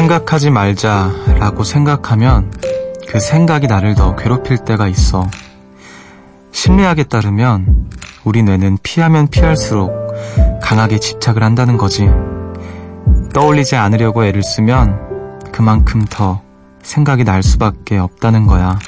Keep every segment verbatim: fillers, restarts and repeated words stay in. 생각하지 말자라고 생각하면 그 생각이 나를 더 괴롭힐 때가 있어. 심리학에 따르면 우리 뇌는 피하면 피할수록 강하게 집착을 한다는 거지. 떠올리지 않으려고 애를 쓰면 그만큼 더 생각이 날 수밖에 없다는 거야.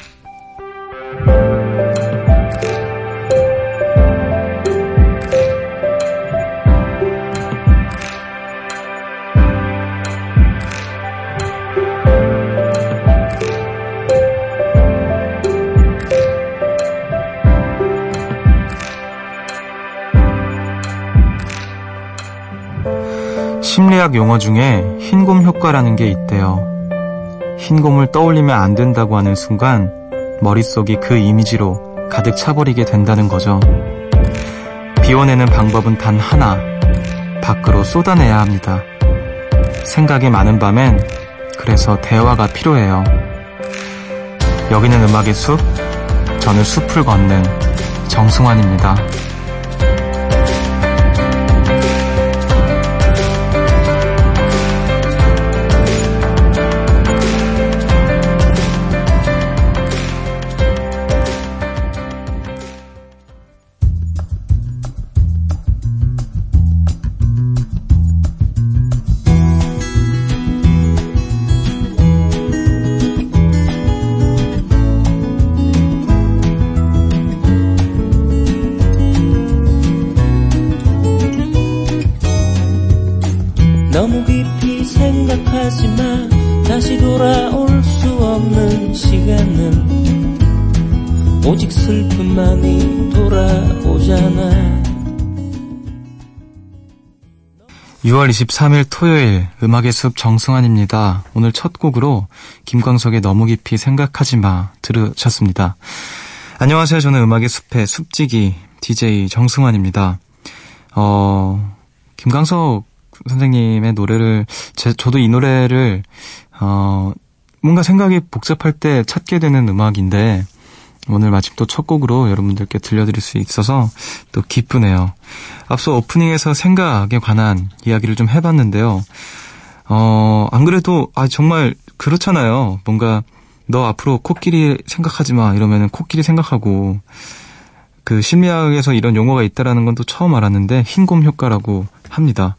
심리학 용어 중에 흰곰 효과라는 게 있대요. 흰곰을 떠올리면 안 된다고 하는 순간 머릿속이 그 이미지로 가득 차버리게 된다는 거죠. 비워내는 방법은 단 하나, 밖으로 쏟아내야 합니다. 생각이 많은 밤엔 그래서 대화가 필요해요. 여기는 음악의 숲, 저는 숲을 걷는 정승환입니다. 유월 이십삼일 토요일 음악의 숲 정승환입니다. 오늘 첫 곡으로 김광석의 너무 깊이 생각하지 마 들으셨습니다. 안녕하세요. 저는 음악의 숲의 숲지기 디제이 정승환입니다. 어, 김광석 선생님의 노래를 제, 저도 이 노래를 어, 뭔가 생각이 복잡할 때 찾게 되는 음악인데 오늘 마침 또 첫 곡으로 여러분들께 들려드릴 수 있어서 또 기쁘네요. 앞서 오프닝에서 생각에 관한 이야기를 좀 해봤는데요. 어, 안 그래도 아 정말 그렇잖아요. 뭔가 너 앞으로 코끼리 생각하지 마 이러면은 코끼리 생각하고, 그 심리학에서 이런 용어가 있다라는 건 또 처음 알았는데 흰곰 효과라고 합니다.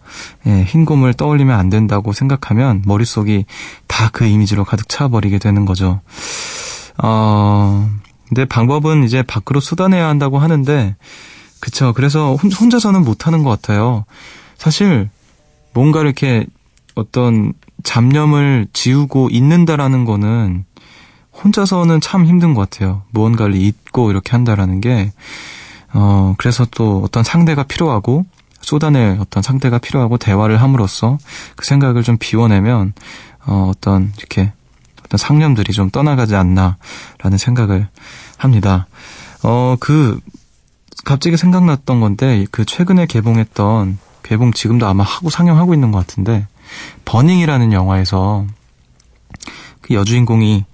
예, 흰곰을 떠올리면 안 된다고 생각하면 머릿속이 다 그 이미지로 가득 차버리게 되는 거죠. 어... 근데 방법은 이제 밖으로 쏟아내야 한다고 하는데, 그쵸. 그래서 혼자서는 못하는 것 같아요. 사실 뭔가 이렇게 어떤 잡념을 지우고 잊는다라는 거는 혼자서는 참 힘든 것 같아요. 무언가를 잊고 이렇게 한다라는 게. 어, 그래서 또 어떤 상대가 필요하고, 쏟아낼 어떤 상대가 필요하고, 대화를 함으로써 그 생각을 좀 비워내면 어, 어떤 이렇게 상념들이 좀 떠나가지 않나라는 생각을 합니다. 어, 그 갑자기 생각났던 건데, 그 최근에 개봉했던, 개봉 지금도 아마 하고 상영하고 있는 것 같은데, 버닝이라는 영화에서 그 여주인공이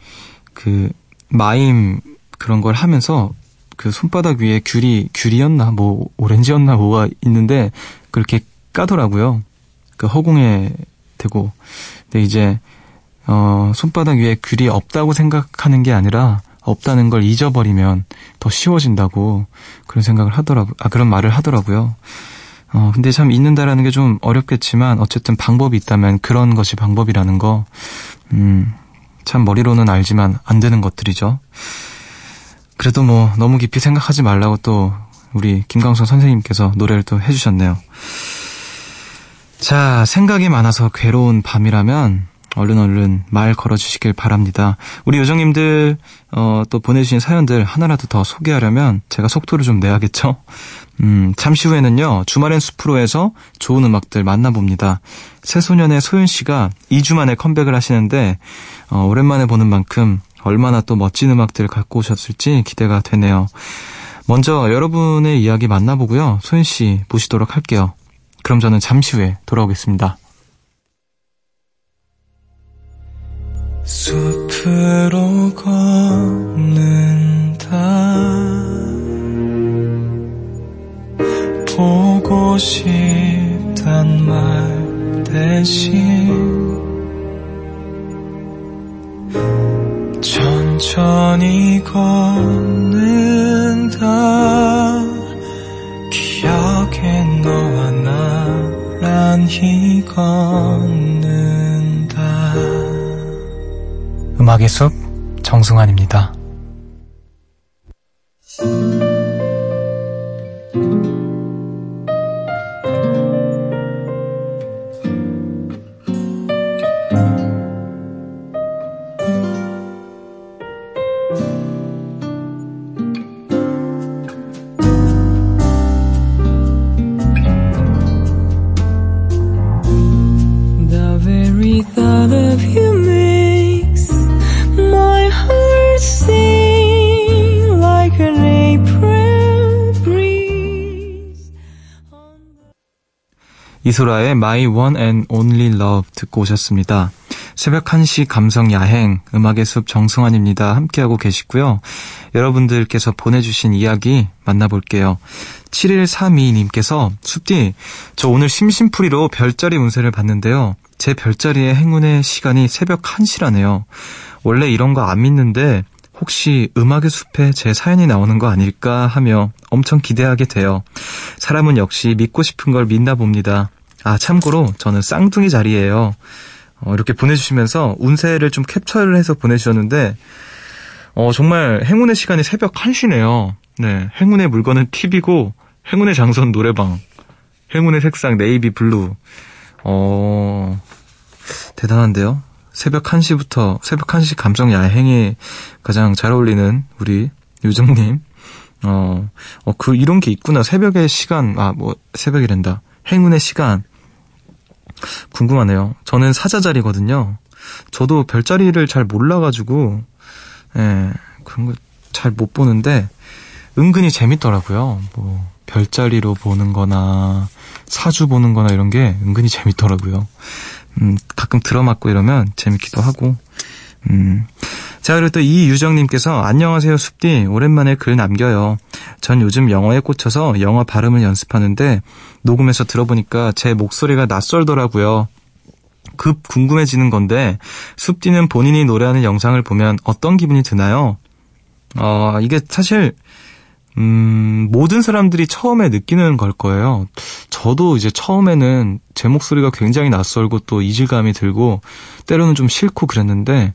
그 마임 그런 걸 하면서 그 손바닥 위에 귤이 귤이었나 뭐 오렌지였나 뭐가 있는데 그렇게 까더라고요. 그 허공에 대고. 근데 이제 어, 손바닥 위에 귤이 없다고 생각하는 게 아니라 없다는 걸 잊어버리면 더 쉬워진다고 그런 생각을 하더라고, 아, 그런 말을 하더라고요. 어, 근데 참 잊는다라는 게 좀 어렵겠지만 어쨌든 방법이 있다면 그런 것이 방법이라는 거, 음, 참 머리로는 알지만 안 되는 것들이죠. 그래도 뭐 너무 깊이 생각하지 말라고 또 우리 김광석 선생님께서 노래를 또 해주셨네요. 자, 생각이 많아서 괴로운 밤이라면 얼른 얼른 말 걸어주시길 바랍니다. 우리 요정님들 어, 또 보내주신 사연들 하나라도 더 소개하려면 제가 속도를 좀 내야겠죠? 음, 잠시 후에는요, 주말엔 숲으로에서 좋은 음악들 만나봅니다. 새소년의 소윤씨가 이 주 만에 컴백을 하시는데 어, 오랜만에 보는 만큼 얼마나 또 멋진 음악들을 갖고 오셨을지 기대가 되네요. 먼저 여러분의 이야기 만나보고요, 소윤씨 보시도록 할게요. 그럼 저는 잠시 후에 돌아오겠습니다. 숲으로 걷는다. 보고 싶단 말 대신 천천히 걷는다. 기억에 너와 나란히 걷는다. 음악의 숲 정승환입니다. 이소라의 My One and Only Love 듣고 오셨습니다. 새벽 한 시 감성야행, 음악의 숲 정승환입니다. 함께하고 계시고요. 여러분들께서 보내주신 이야기 만나볼게요. 칠일삼이 님께서 숲디, 저 오늘 심심풀이로 별자리 운세를 봤는데요. 제 별자리의 행운의 시간이 새벽 한 시라네요. 원래 이런 거 안 믿는데 혹시 음악의 숲에 제 사연이 나오는 거 아닐까 하며 엄청 기대하게 돼요. 사람은 역시 믿고 싶은 걸 믿나 봅니다. 아, 참고로 저는 쌍둥이 자리예요. 어, 이렇게 보내주시면서 운세를 좀 캡처를 해서 보내주셨는데 어, 정말 행운의 시간이 새벽 한 시네요. 네, 행운의 물건은 티비고 행운의 장소는 노래방, 행운의 색상 네이비 블루. 어, 대단한데요. 새벽 한 시부터 새벽 한 시 감성 야행에 가장 잘 어울리는 우리 요정님. 어, 어, 그 이런 게 있구나. 새벽의 시간, 아, 뭐 새벽이 된다. 행운의 시간. 궁금하네요. 저는 사자자리거든요. 저도 별자리를 잘 몰라가지고, 예, 그런 거 잘 못 보는데 은근히 재밌더라고요. 뭐 별자리로 보는 거나 사주 보는 거나 이런 게 은근히 재밌더라고요. 음, 가끔 들어맞고 이러면 재밌기도 하고. 음. 자, 그리고 또 이유정님께서 안녕하세요 숲디, 오랜만에 글 남겨요. 전 요즘 영어에 꽂혀서 영어 발음을 연습하는데 녹음해서 들어보니까 제 목소리가 낯설더라고요. 급 궁금해지는 건데 숲디는 본인이 노래하는 영상을 보면 어떤 기분이 드나요? 어, 이게 사실 음, 모든 사람들이 처음에 느끼는 걸 거예요. 저도 이제 처음에는 제 목소리가 굉장히 낯설고 또 이질감이 들고 때로는 좀 싫고 그랬는데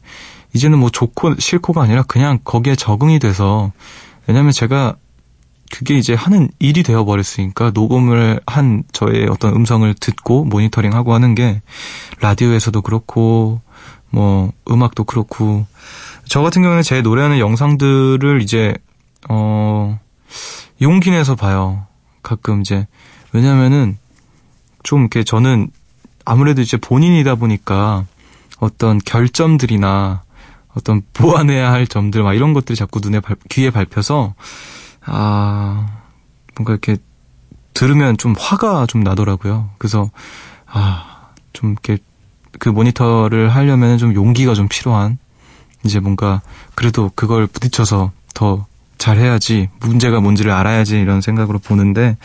이제는 뭐 좋고 싫고가 아니라 그냥 거기에 적응이 돼서, 왜냐면 제가 그게 이제 하는 일이 되어버렸으니까 녹음을 한 저의 어떤 음성을 듣고 모니터링하고 하는 게 라디오에서도 그렇고 뭐 음악도 그렇고, 저 같은 경우는 제 노래하는 영상들을 이제 어 용기 내서 봐요. 가끔 이제, 왜냐면은 좀 이렇게 저는 아무래도 이제 본인이다 보니까 어떤 결점들이나 어떤 보완해야 할 점들 막 이런 것들이 자꾸 눈에 발, 귀에 밟혀서 아 뭔가 이렇게 들으면 좀 화가 좀 나더라고요. 그래서 아 좀 이렇게 그 모니터를 하려면 좀 용기가 좀 필요한, 이제 뭔가 그래도 그걸 부딪혀서 더 잘해야지, 문제가 뭔지를 알아야지 이런 생각으로 보는데,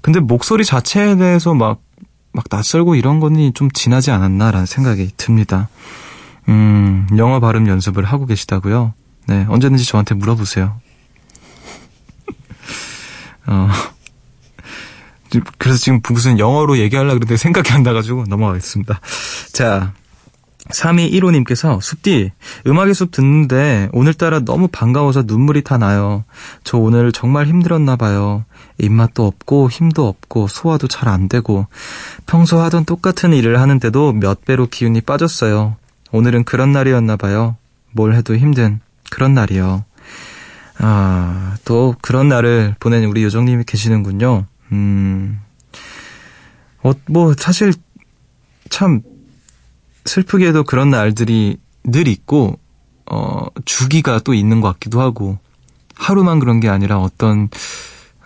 근데 목소리 자체에 대해서 막, 막 낯설고 이런 거는 좀 지나지 않았나라는 생각이 듭니다. 음, 영어 발음 연습을 하고 계시다고요? 네, 언제든지 저한테 물어보세요. 어, 그래서 지금 무슨 영어로 얘기하려고 그랬는데 생각이 안 나가지고 넘어가겠습니다. 자, 삼이일오 님께서 숲디, 음악의 숲 듣는데 오늘따라 너무 반가워서 눈물이 다 나요. 저 오늘 정말 힘들었나 봐요. 입맛도 없고 힘도 없고 소화도 잘 안 되고 평소 하던 똑같은 일을 하는데도 몇 배로 기운이 빠졌어요. 오늘은 그런 날이었나 봐요. 뭘 해도 힘든 그런 날이요. 아, 또 그런 날을 보낸 우리 요정님이 계시는군요. 음, 어, 뭐 사실 참 슬프게도 그런 날들이 늘 있고 어, 주기가 또 있는 것 같기도 하고, 하루만 그런 게 아니라 어떤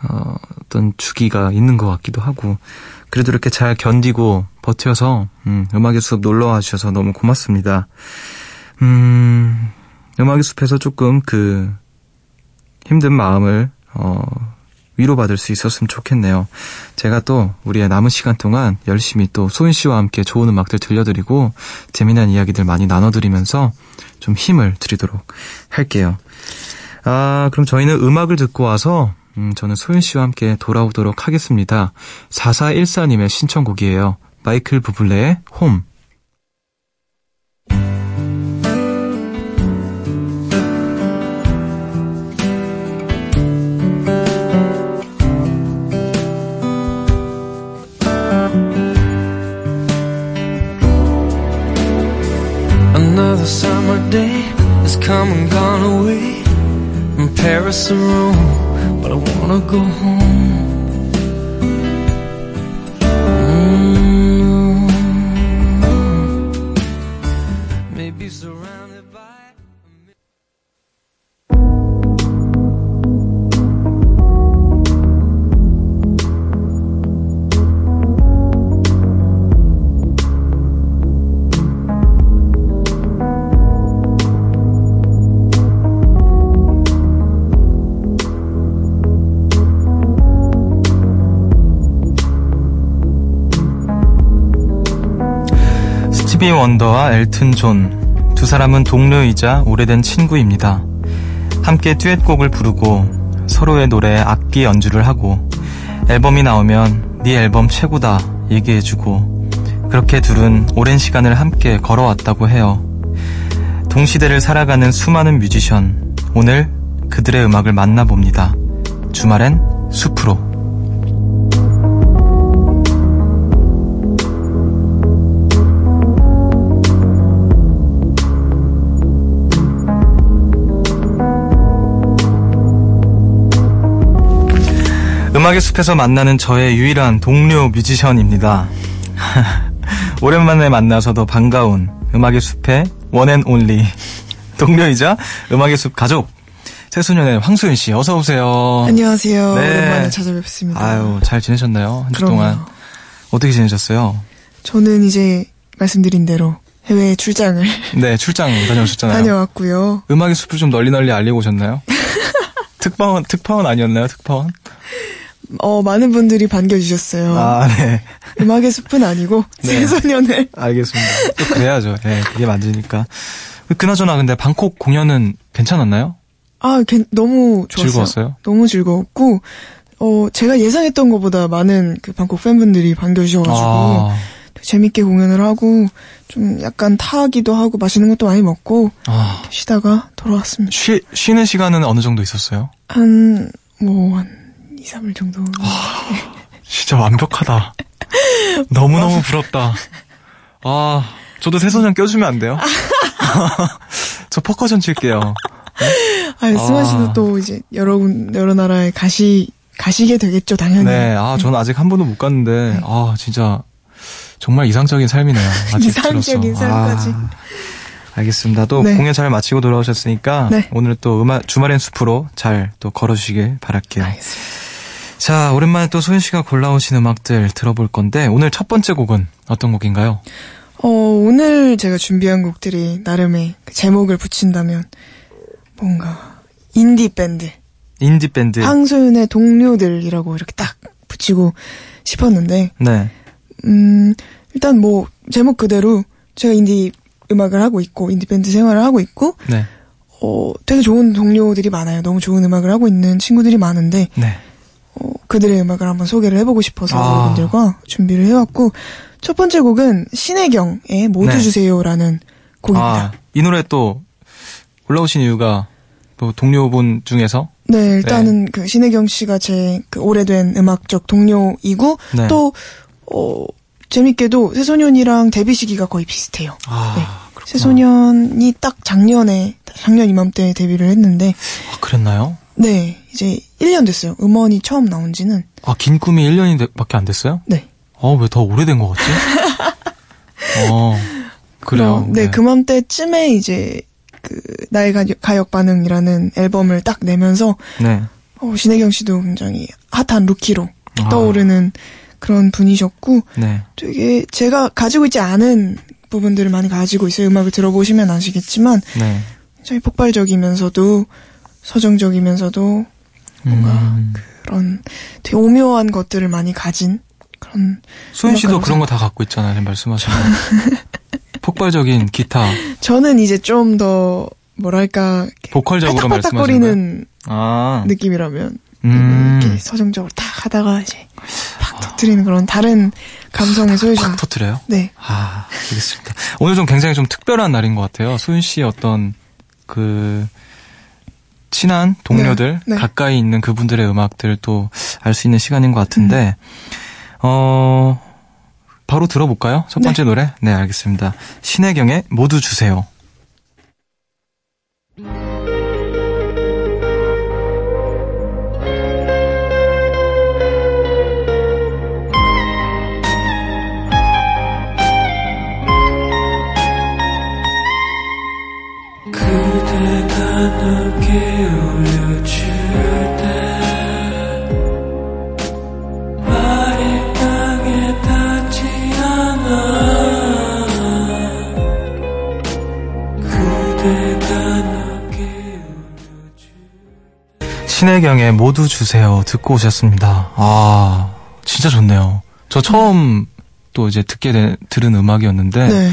어, 어떤 주기가 있는 것 같기도 하고, 그래도 이렇게 잘 견디고 버텨서 음, 음악의 숲 놀러와 주셔서 너무 고맙습니다. 음, 음악의 숲에서 조금 그 힘든 마음을 어, 위로받을 수 있었으면 좋겠네요. 제가 또 우리의 남은 시간 동안 열심히 또 소윤 씨와 함께 좋은 음악들 들려드리고 재미난 이야기들 많이 나눠드리면서 좀 힘을 드리도록 할게요. 아, 그럼 저희는 음악을 듣고 와서 음, 저는 소윤 씨와 함께 돌아오도록 하겠습니다. 사사일사님의 신청곡이에요. 마이클 부블레의 홈. Another summer day has come and gone away. In Paris or Rome, but I wanna go home. 스티비 원더와 엘튼 존 두 사람은 동료이자 오래된 친구입니다. 함께 듀엣곡을 부르고 서로의 노래에 악기 연주를 하고 앨범이 나오면 네 앨범 최고다 얘기해주고 그렇게 둘은 오랜 시간을 함께 걸어왔다고 해요. 동시대를 살아가는 수많은 뮤지션, 오늘 그들의 음악을 만나봅니다. 주말엔 숲으로. 음악의 숲에서 만나는 저의 유일한 동료 뮤지션입니다. 오랜만에 만나서 더 반가운 음악의 숲의 원앤온리 동료이자 음악의 숲 가족 새소년의 황소윤 씨, 어서 오세요. 안녕하세요. 네. 오랜만에 찾아뵙습니다. 아유, 잘 지내셨나요? 한 주 동안 어떻게 지내셨어요? 저는 이제 말씀드린 대로 해외 출장을 네, 출장 다녀오셨잖아요. 다녀왔고요. 음악의 숲을 좀 널리 널리 알리고 오셨나요? 특파원 특파원 아니었나요? 특파원? 어, 많은 분들이 반겨주셨어요. 아, 네. 음악의 숲은 아니고, 네. 새소년을. 알겠습니다. 또 그래야죠. 예, 네, 그게 맞으니까. 그나저나, 근데 방콕 공연은 괜찮았나요? 아, 게, 너무 좋았어요. 즐거웠어요? 너무 즐거웠고, 어, 제가 예상했던 것보다 많은 그 방콕 팬분들이 반겨주셔가지고, 아. 재밌게 공연을 하고, 좀 약간 타기도 하고, 맛있는 것도 많이 먹고, 아. 쉬다가 돌아왔습니다. 쉬, 쉬는 시간은 어느 정도 있었어요? 한, 뭐, 한, 이, 삼일 정도. 아, 진짜 완벽하다. 너무너무 부럽다. 아, 저도 새소년 껴주면 안 돼요? 저 퍼커션 칠게요. 아, 승환 씨도 또 이제 여러 여러 나라에 가시 가시게 되겠죠, 당연히. 네, 아, 저는 아직 한 번도 못 갔는데, 아, 진짜 정말 이상적인 삶이네요. 아직 이상적인 들었어. 삶까지. 아, 알겠습니다. 또 네. 공연 잘 마치고 돌아오셨으니까 네. 오늘 또 음악 주말엔 숲으로 잘 또 걸어주시길 바랄게요. 알겠습니다. 자, 오랜만에 또 소윤 씨가 골라오신 음악들 들어볼 건데 오늘 첫 번째 곡은 어떤 곡인가요? 어, 오늘 제가 준비한 곡들이 나름의 그 제목을 붙인다면 뭔가 인디 밴드, 인디 밴드, 황소윤의 동료들이라고 이렇게 딱 붙이고 싶었는데, 네, 음, 일단 뭐 제목 그대로 제가 인디 음악을 하고 있고 인디 밴드 생활을 하고 있고, 네, 어, 되게 좋은 동료들이 많아요. 너무 좋은 음악을 하고 있는 친구들이 많은데, 네. 어, 그들의 음악을 한번 소개를 해보고 싶어서 아. 여러분들과 준비를 해왔고 첫 번째 곡은 신혜경의 모두 네. 주세요라는 곡입니다. 아, 이 노래 또 올라오신 이유가 또 동료분 중에서? 네, 일단은 네. 그 신혜경 씨가 제 그 오래된 음악적 동료이고 네. 또 어, 재밌게도 새소년이랑 데뷔 시기가 거의 비슷해요. 아, 네. 그렇구나. 새소년이 딱 작년에 작년 이맘때 데뷔를 했는데. 아, 그랬나요? 네, 이제 일 년 됐어요. 음원이 처음 나온 지는. 아, 긴 꿈이 일 년밖에 안 됐어요? 네. 아, 왜 더 오래된 것 같지? 어, 그래요. 그럼, 네, 네, 그맘때쯤에 이제 그 나의 가역 반응이라는 앨범을 딱 내면서 네. 어, 신혜경 씨도 굉장히 핫한 루키로 아. 떠오르는 그런 분이셨고 네. 되게 제가 가지고 있지 않은 부분들을 많이 가지고 있어요. 음악을 들어보시면 아시겠지만 네. 굉장히 폭발적이면서도 서정적이면서도 뭔가 음. 그 그런 되게 오묘한 것들을 많이 가진 그런. 소윤 씨도 그런 거 다 갖고 있잖아요. 말씀하시는. 폭발적인 기타. 저는 이제 좀 더 뭐랄까 보컬적으로 말씀하시는 아. 느낌이라면 음. 이렇게 서정적으로 딱 하다가 이제 팍 터뜨리는 그런 다른 감성의 소윤 씨. 팍 터뜨려요? 네. 아, 알겠습니다. 오늘 좀 굉장히 좀 특별한 날인 것 같아요. 소윤 씨의 어떤 그 친한 동료들 네. 네. 가까이 있는 그분들의 음악들을 또 알 수 있는 시간인 것 같은데 음. 어 바로 들어볼까요? 첫 번째 네. 노래? 네, 알겠습니다. 신혜경의 모두 주세요. 신혜경의 모두 주세요 듣고 오셨습니다. 아 진짜 좋네요. 저 처음 또 이제 듣게 된 들은 음악이었는데 네.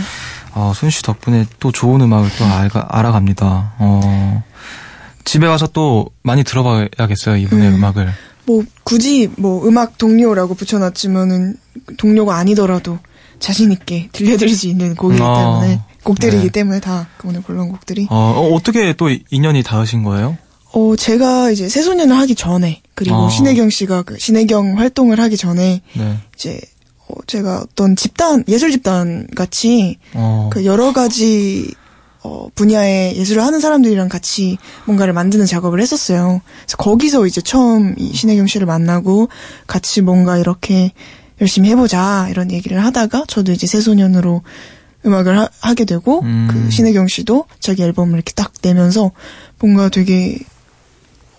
어, 소윤 씨 덕분에 또 좋은 음악을 또 알가, 알아갑니다. 어, 집에 와서 또 많이 들어봐야겠어요 이분의 네. 음악을. 뭐 굳이 뭐 음악 동료라고 붙여놨지만은 동료가 아니더라도 자신 있게 들려드릴 수 있는 곡이기 어, 때문에 곡들이기 네. 때문에 다 오늘 불러온 곡들이. 어, 어 어떻게 또 인연이 닿으신 거예요? 어, 제가 이제 새소년을 하기 전에, 그리고 아. 신혜경 씨가 그 신혜경 활동을 하기 전에, 네. 이제, 어, 제가 어떤 집단, 예술 집단 같이, 어. 그 여러 가지, 어, 분야의 예술을 하는 사람들이랑 같이 뭔가를 만드는 작업을 했었어요. 그래서 거기서 이제 처음 이 신혜경 씨를 만나고, 같이 뭔가 이렇게 열심히 해보자, 이런 얘기를 하다가, 저도 이제 새소년으로 음악을 하, 하게 되고, 음. 그 신혜경 씨도 자기 앨범을 이렇게 딱 내면서, 뭔가 되게,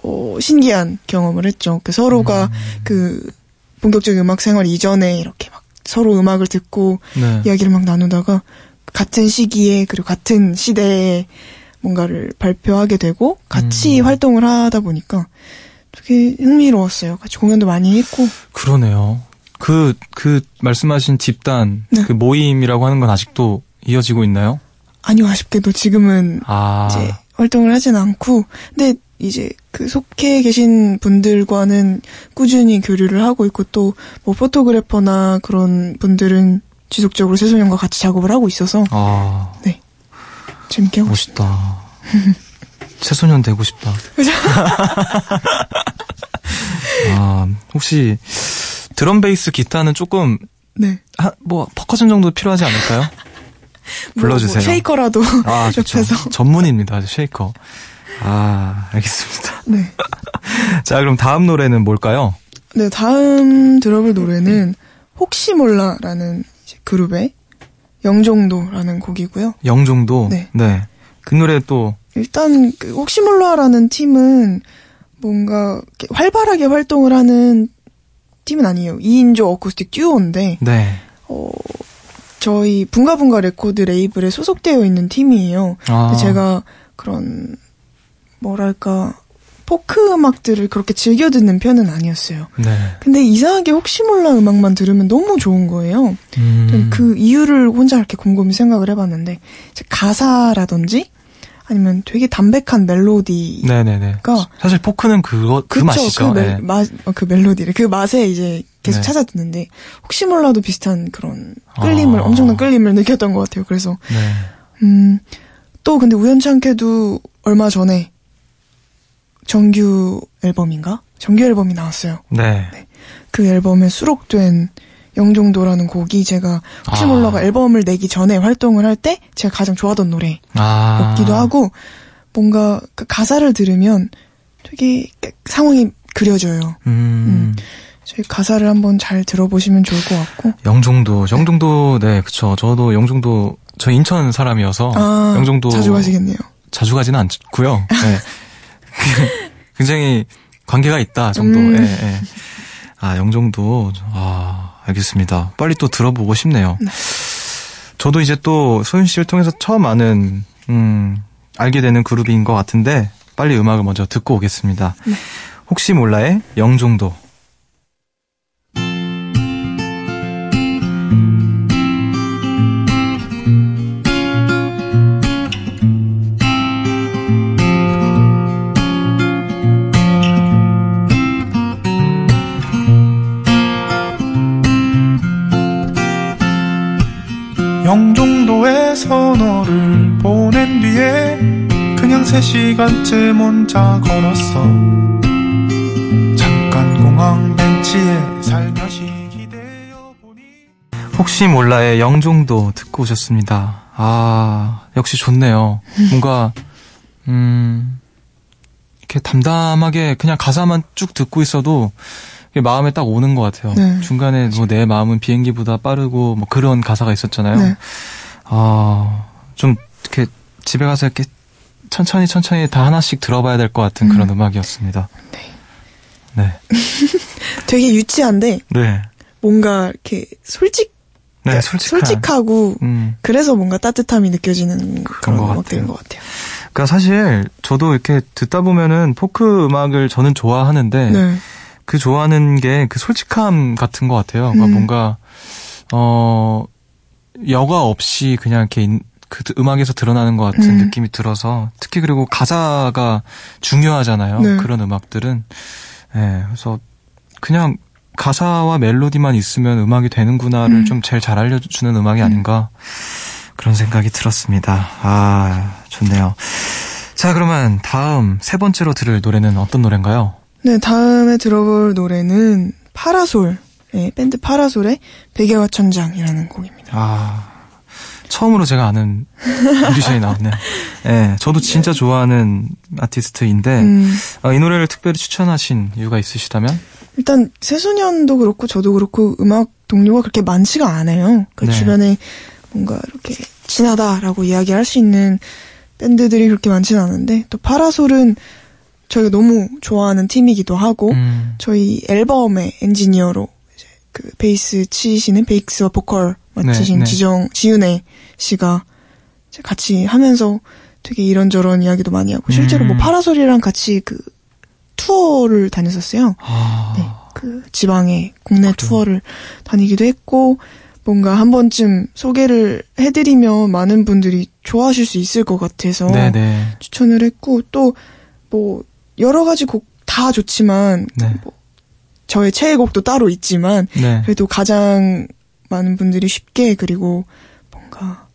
어, 신기한 경험을 했죠. 그 서로가 음. 그 본격적인 음악 생활 이전에 이렇게 막 서로 음악을 듣고 네. 이야기를 막 나누다가 같은 시기에 그리고 같은 시대에 뭔가를 발표하게 되고 같이 음. 활동을 하다 보니까 되게 흥미로웠어요. 같이 공연도 많이 했고. 그러네요. 그, 그 말씀하신 집단, 네. 그 모임이라고 하는 건 아직도 이어지고 있나요? 아니요, 아쉽게도 지금은 아. 이제 활동을 하진 않고. 근데 이제 그 속해 계신 분들과는 꾸준히 교류를 하고 있고 또 뭐 포토그래퍼나 그런 분들은 지속적으로 새소년과 같이 작업을 하고 있어서 아, 네 재밌게 하고 멋있다. 새소년 되고 싶다. 아 혹시 드럼 베이스 기타는 조금 네 뭐 퍼커션 정도 필요하지 않을까요? 불러주세요. 뭐, 뭐, 쉐이커라도 아, 옆에서 전문입니다. 쉐이커. 아, 알겠습니다. 네. 자, 그럼 다음 노래는 뭘까요? 네, 다음 들어볼 노래는 혹시 몰라라는 이제 그룹의 영종도라는 곡이고요. 영종도? 네. 네. 그 노래 또? 일단, 그 혹시 몰라라는 팀은 뭔가 활발하게 활동을 하는 팀은 아니에요. 이인조 어쿠스틱 듀오인데. 네. 어, 저희 붕가붕가 레코드 레이블에 소속되어 있는 팀이에요. 아. 제가 그런, 뭐랄까 포크 음악들을 그렇게 즐겨 듣는 편은 아니었어요. 네. 근데 이상하게 혹시 몰라 음악만 들으면 너무 좋은 거예요. 음. 그 이유를 혼자 이렇게 곰곰이 생각을 해봤는데 가사라든지 아니면 되게 담백한 멜로디가 네네네. 사실 포크는 그거 그 그쵸, 맛이죠. 그, 멜, 네. 마, 그 멜로디를 그 맛에 이제 계속 네. 찾아 듣는데 혹시 몰라도 비슷한 그런 끌림을 어. 엄청난 끌림을 느꼈던 것 같아요. 그래서 네. 음, 또 근데 우연찮게도 얼마 전에 정규 앨범인가? 정규 앨범이 나왔어요. 네. 네. 그 앨범에 수록된 영종도라는 곡이 제가 혹시 몰라가 아. 앨범을 내기 전에 활동을 할 때 제가 가장 좋아하던 노래였기도 아. 하고 뭔가 그 가사를 들으면 되게 상황이 그려져요. 음. 음. 저희 가사를 한번 잘 들어보시면 좋을 것 같고. 영종도, 영종도, 네, 네 그쵸. 저도 영종도, 저 인천 사람이어서 아, 영종도 자주 가시겠네요. 자주 가지는 않고요. 네. 굉장히 관계가 있다 정도. 음. 예, 예. 아 영종도 아 알겠습니다. 빨리 또 들어보고 싶네요. 네. 저도 이제 또 소윤 씨를 통해서 처음 아는 음, 알게 되는 그룹인 것 같은데 빨리 음악을 먼저 듣고 오겠습니다. 네. 혹시 몰라의 영종도. 영종도에서 너를 보낸 뒤에 그냥 세 시간쯤 혼자 걸었어. 잠깐 공항 벤치에 살며시 기대어보니. 혹시 몰라의 영종도 듣고 오셨습니다. 아, 역시 좋네요. 뭔가 음 이렇게 담담하게 그냥 가사만 쭉 듣고 있어도 마음에 딱 오는 것 같아요. 네. 중간에 뭐 내 마음은 비행기보다 빠르고 뭐 그런 가사가 있었잖아요. 네. 아, 좀 이렇게 집에 가서 이렇게 천천히 천천히 다 하나씩 들어봐야 될 것 같은 음. 그런 음악이었습니다. 네. 네. 되게 유치한데. 네. 뭔가 이렇게 솔직. 네, 그러니까 솔직한. 솔직하고 음. 그래서 뭔가 따뜻함이 느껴지는 그런, 그런 음악들인 것 같아요. 그러니까 사실 저도 이렇게 듣다 보면은 포크 음악을 저는 좋아하는데. 네. 그 좋아하는 게 그 솔직함 같은 것 같아요. 그러니까 음. 뭔가 어 여과 없이 그냥 이렇게 인, 그 음악에서 드러나는 것 같은 음. 느낌이 들어서, 특히 그리고 가사가 중요하잖아요. 네. 그런 음악들은. 네, 그래서 그냥 가사와 멜로디만 있으면 음악이 되는구나를 음. 좀 제일 잘 알려주는 음악이 아닌가 그런 생각이 들었습니다. 아, 좋네요. 자, 그러면 다음 세 번째로 들을 노래는 어떤 노래인가요? 네, 다음에 들어볼 노래는 파라솔, 네, 밴드 파라솔의 베개와 천장이라는 곡입니다. 아, 처음으로 제가 아는 뮤지션이 나왔네요. 네, 저도 진짜 좋아하는 아티스트인데 음. 아, 이 노래를 특별히 추천하신 이유가 있으시다면? 일단 새소년도 그렇고 저도 그렇고 음악 동료가 그렇게 많지가 않아요. 그 네. 주변에 뭔가 이렇게 진하다라고 이야기할 수 있는 밴드들이 그렇게 많지는 않은데, 또 파라솔은 저희가 너무 좋아하는 팀이기도 하고 음. 저희 앨범의 엔지니어로 이제 그 베이스 치시는, 베이스와 보컬 맡으신 네, 네. 지정 지윤혜 씨가 이제 같이 하면서 되게 이런저런 이야기도 많이 하고, 실제로 음. 뭐 파라솔이랑 같이 그 투어를 다녔었어요. 아. 네, 그 지방의 국내 그래. 투어를 다니기도 했고, 뭔가 한 번쯤 소개를 해드리면 많은 분들이 좋아하실 수 있을 것 같아서 네, 네. 추천을 했고, 또 뭐 여러 가지 곡 다 좋지만 네. 뭐 저의 최애곡도 따로 있지만 네. 그래도 가장 많은 분들이 쉽게 그리고 뭔가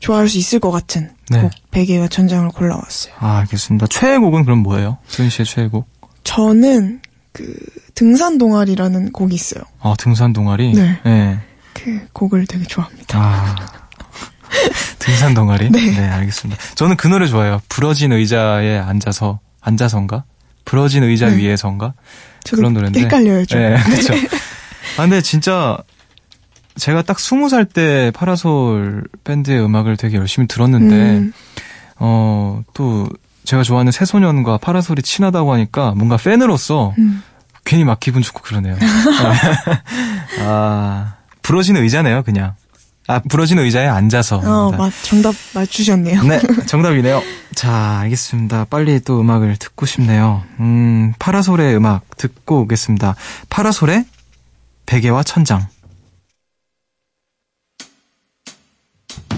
좋아할 수 있을 것 같은 네. 곡 베개와 천장을 골라왔어요. 아, 알겠습니다. 최애곡은 그럼 뭐예요? 소윤 씨의 최애곡? 저는 그 등산 동아리라는 곡이 있어요. 아, 등산 동아리? 네. 네. 그 곡을 되게 좋아합니다. 아. 등산 동아리? 네. 네, 알겠습니다. 저는 그 노래 좋아해요. 부러진 의자에 앉아서 앉아선가? 부러진 의자 네. 위에선가? 그런 노래인데. 헷갈려요, 좀. 네, 그렇죠. 아, 근데 진짜 제가 딱 스무 살 때 파라솔 밴드의 음악을 되게 열심히 들었는데 음. 어, 또 제가 좋아하는 새소년과 파라솔이 친하다고 하니까 뭔가 팬으로서 음. 괜히 막 기분 좋고 그러네요. 아, 부러진 의자네요, 그냥. 아, 부러진 의자에 앉아서. 어, 맞, 정답 맞추셨네요. 네, 정답이네요. 자, 알겠습니다. 빨리 또 음악을 듣고 싶네요. 음, 파라솔의 음악 듣고 오겠습니다. 파라솔의 베개와 천장.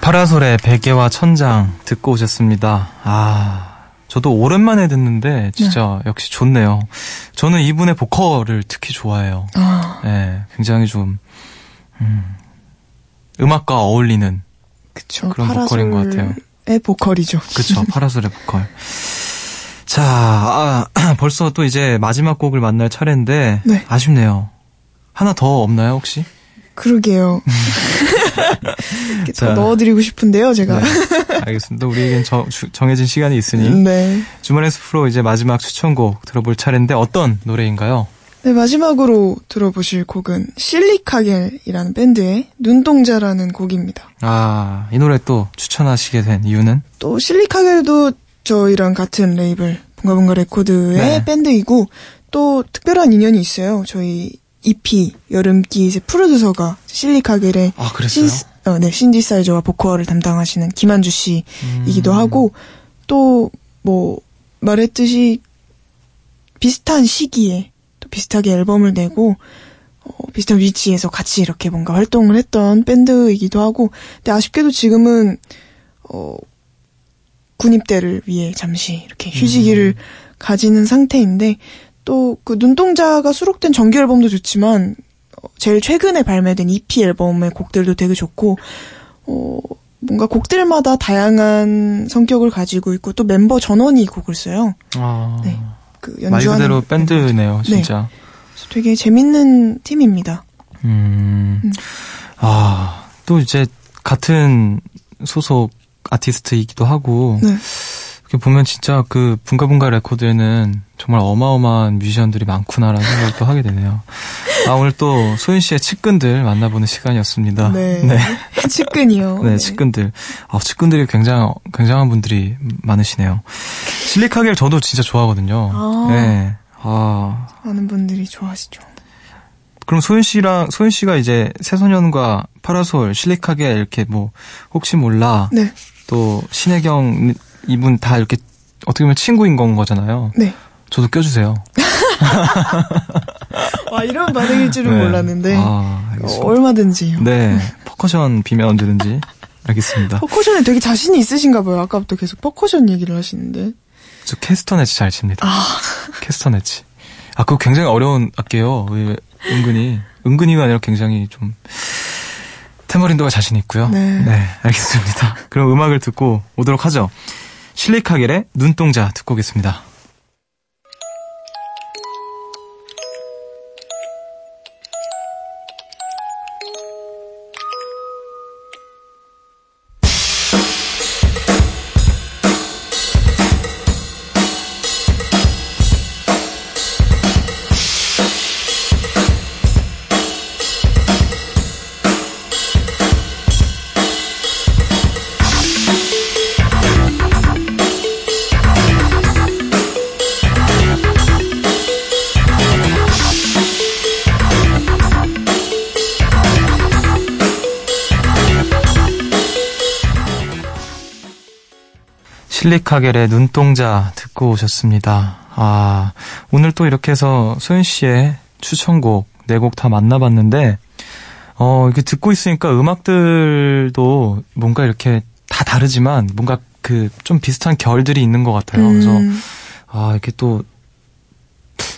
파라솔의 베개와 천장 듣고 오셨습니다. 아, 저도 오랜만에 듣는데 진짜 네. 역시 좋네요. 저는 이분의 보컬을 특히 좋아해요. 아. 네, 굉장히 좀 음, 음악과 어울리는 그쵸, 그런 보컬인 것 같아요. 파라솔의 보컬이죠. 그렇죠, 파라솔의 보컬. 자, 아, 벌써 또 이제 마지막 곡을 만날 차례인데 네. 아쉽네요. 하나 더 없나요, 혹시? 그러게요. 자, 넣어드리고 싶은데요, 제가. 네, 알겠습니다. 우리에겐 정, 정해진 시간이 있으니 네. 주말의 숲으로 이제 마지막 추천곡 들어볼 차례인데 어떤 노래인가요? 네, 마지막으로 들어보실 곡은 실리카겔이라는 밴드의 눈동자라는 곡입니다. 아, 이 노래 또 추천하시게 된 이유는? 또 실리카겔도 저희랑 같은 레이블 붕가붕가 레코드의 네. 밴드이고 또 특별한 인연이 있어요. 저희 이피 여름기 이제 프로듀서가 실리카겔의 아, 신스, 어, 네, 신디사이저와 보컬을 담당하시는 김한주 씨이기도 음. 하고 또 뭐 말했듯이 비슷한 시기에 비슷하게 앨범을 내고 어, 비슷한 위치에서 같이 이렇게 뭔가 활동을 했던 밴드이기도 하고 근데 아쉽게도 지금은 어, 군입대를 위해 잠시 이렇게 휴지기를 음. 가지는 상태인데 또 그 눈동자가 수록된 정규 앨범도 좋지만 어, 제일 최근에 발매된 이피 앨범의 곡들도 되게 좋고 어, 뭔가 곡들마다 다양한 성격을 가지고 있고 또 멤버 전원이 곡을 써요. 아... 네. 그 말 그대로 밴드네요, 진짜. 네. 그래서 되게 재밌는 팀입니다. 음, 음. 아, 또 이제 같은 소속 아티스트이기도 하고, 네. 이렇게 보면 진짜 그 붕가붕가 레코드에는 정말 어마어마한 뮤지션들이 많구나라는 생각을 또 하게 되네요. 아, 오늘 또 소윤 씨의 측근들 만나보는 시간이었습니다. 네. 네. 측근이요. 네, 네, 측근들. 아, 측근들이 굉장히, 굉장한 분들이 많으시네요. 실리카겔 저도 진짜 좋아하거든요. 아. 네. 아. 많은 분들이 좋아하시죠. 그럼 소윤 씨랑, 소윤 씨가 이제 새소년과 파라솔, 실리카겔 이렇게 뭐, 혹시 몰라. 네. 또, 신혜경 이분 다 이렇게 어떻게 보면 친구인 건 거잖아요. 네. 저도 껴주세요. 와, 이런 반응일 줄은 네. 몰랐는데. 아, 어, 얼마든지요. 네. 퍼커션 비면 언제든지. 알겠습니다. 퍼커션에 되게 자신이 있으신가 봐요. 아까부터 계속 퍼커션 얘기를 하시는데. 저 캐스터 네치 잘 칩니다. 아. 캐스터 네치. 아, 그거 굉장히 어려운 악기예요. 은근히. 은근히가 아니라 굉장히 좀. 태머린도가 자신 있고요. 네. 네. 알겠습니다. 그럼 음악을 듣고 오도록 하죠. 실리카겔의 눈동자 듣고 오겠습니다. 실리카겔의 눈동자 듣고 오셨습니다. 아, 오늘 또 이렇게 해서 소윤 씨의 추천곡 네 곡 다 만나봤는데 어, 이렇게 듣고 있으니까 음악들도 뭔가 이렇게 다 다르지만 뭔가 그 좀 비슷한 결들이 있는 것 같아요. 그래서 음. 아, 이렇게 또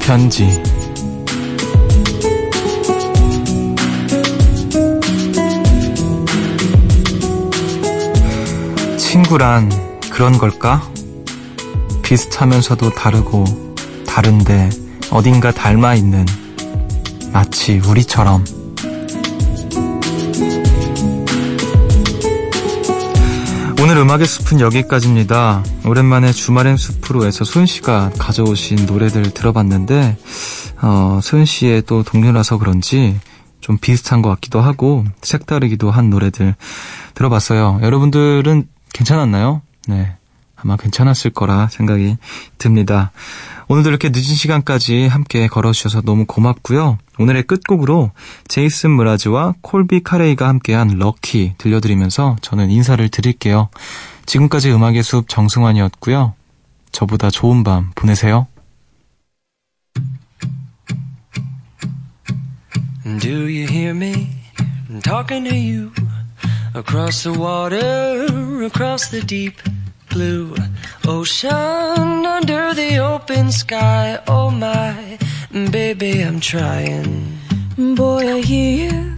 편지. 친구란 그런 걸까? 비슷하면서도 다르고 다른데 어딘가 닮아 있는 마치 우리처럼 오늘 음악의 숲은 여기까지입니다. 오랜만에 주말엔 숲으로에서 소윤씨가 가져오신 노래들 들어봤는데 어, 소윤씨의 또 동료라서 그런지 좀 비슷한 것 같기도 하고 색다르기도 한 노래들 들어봤어요. 여러분들은 괜찮았나요? 네, 아마 괜찮았을 거라 생각이 듭니다. 오늘도 이렇게 늦은 시간까지 함께 걸어주셔서 너무 고맙고요. 오늘의 끝곡으로 제이슨 무라즈와 콜비 카레이가 함께한 럭키 들려드리면서 저는 인사를 드릴게요. 지금까지 음악의 숲 정승환이었고요. 저보다 좋은 밤 보내세요. Do you hear me? I'm talking to you Across the water, across the deep blue ocean under the open sky oh my baby I'm trying boy I hear you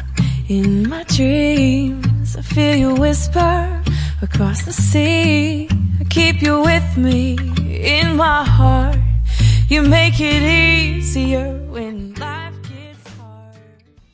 in my dreams I feel you whisper across the sea I keep you with me in my heart you make it easier when life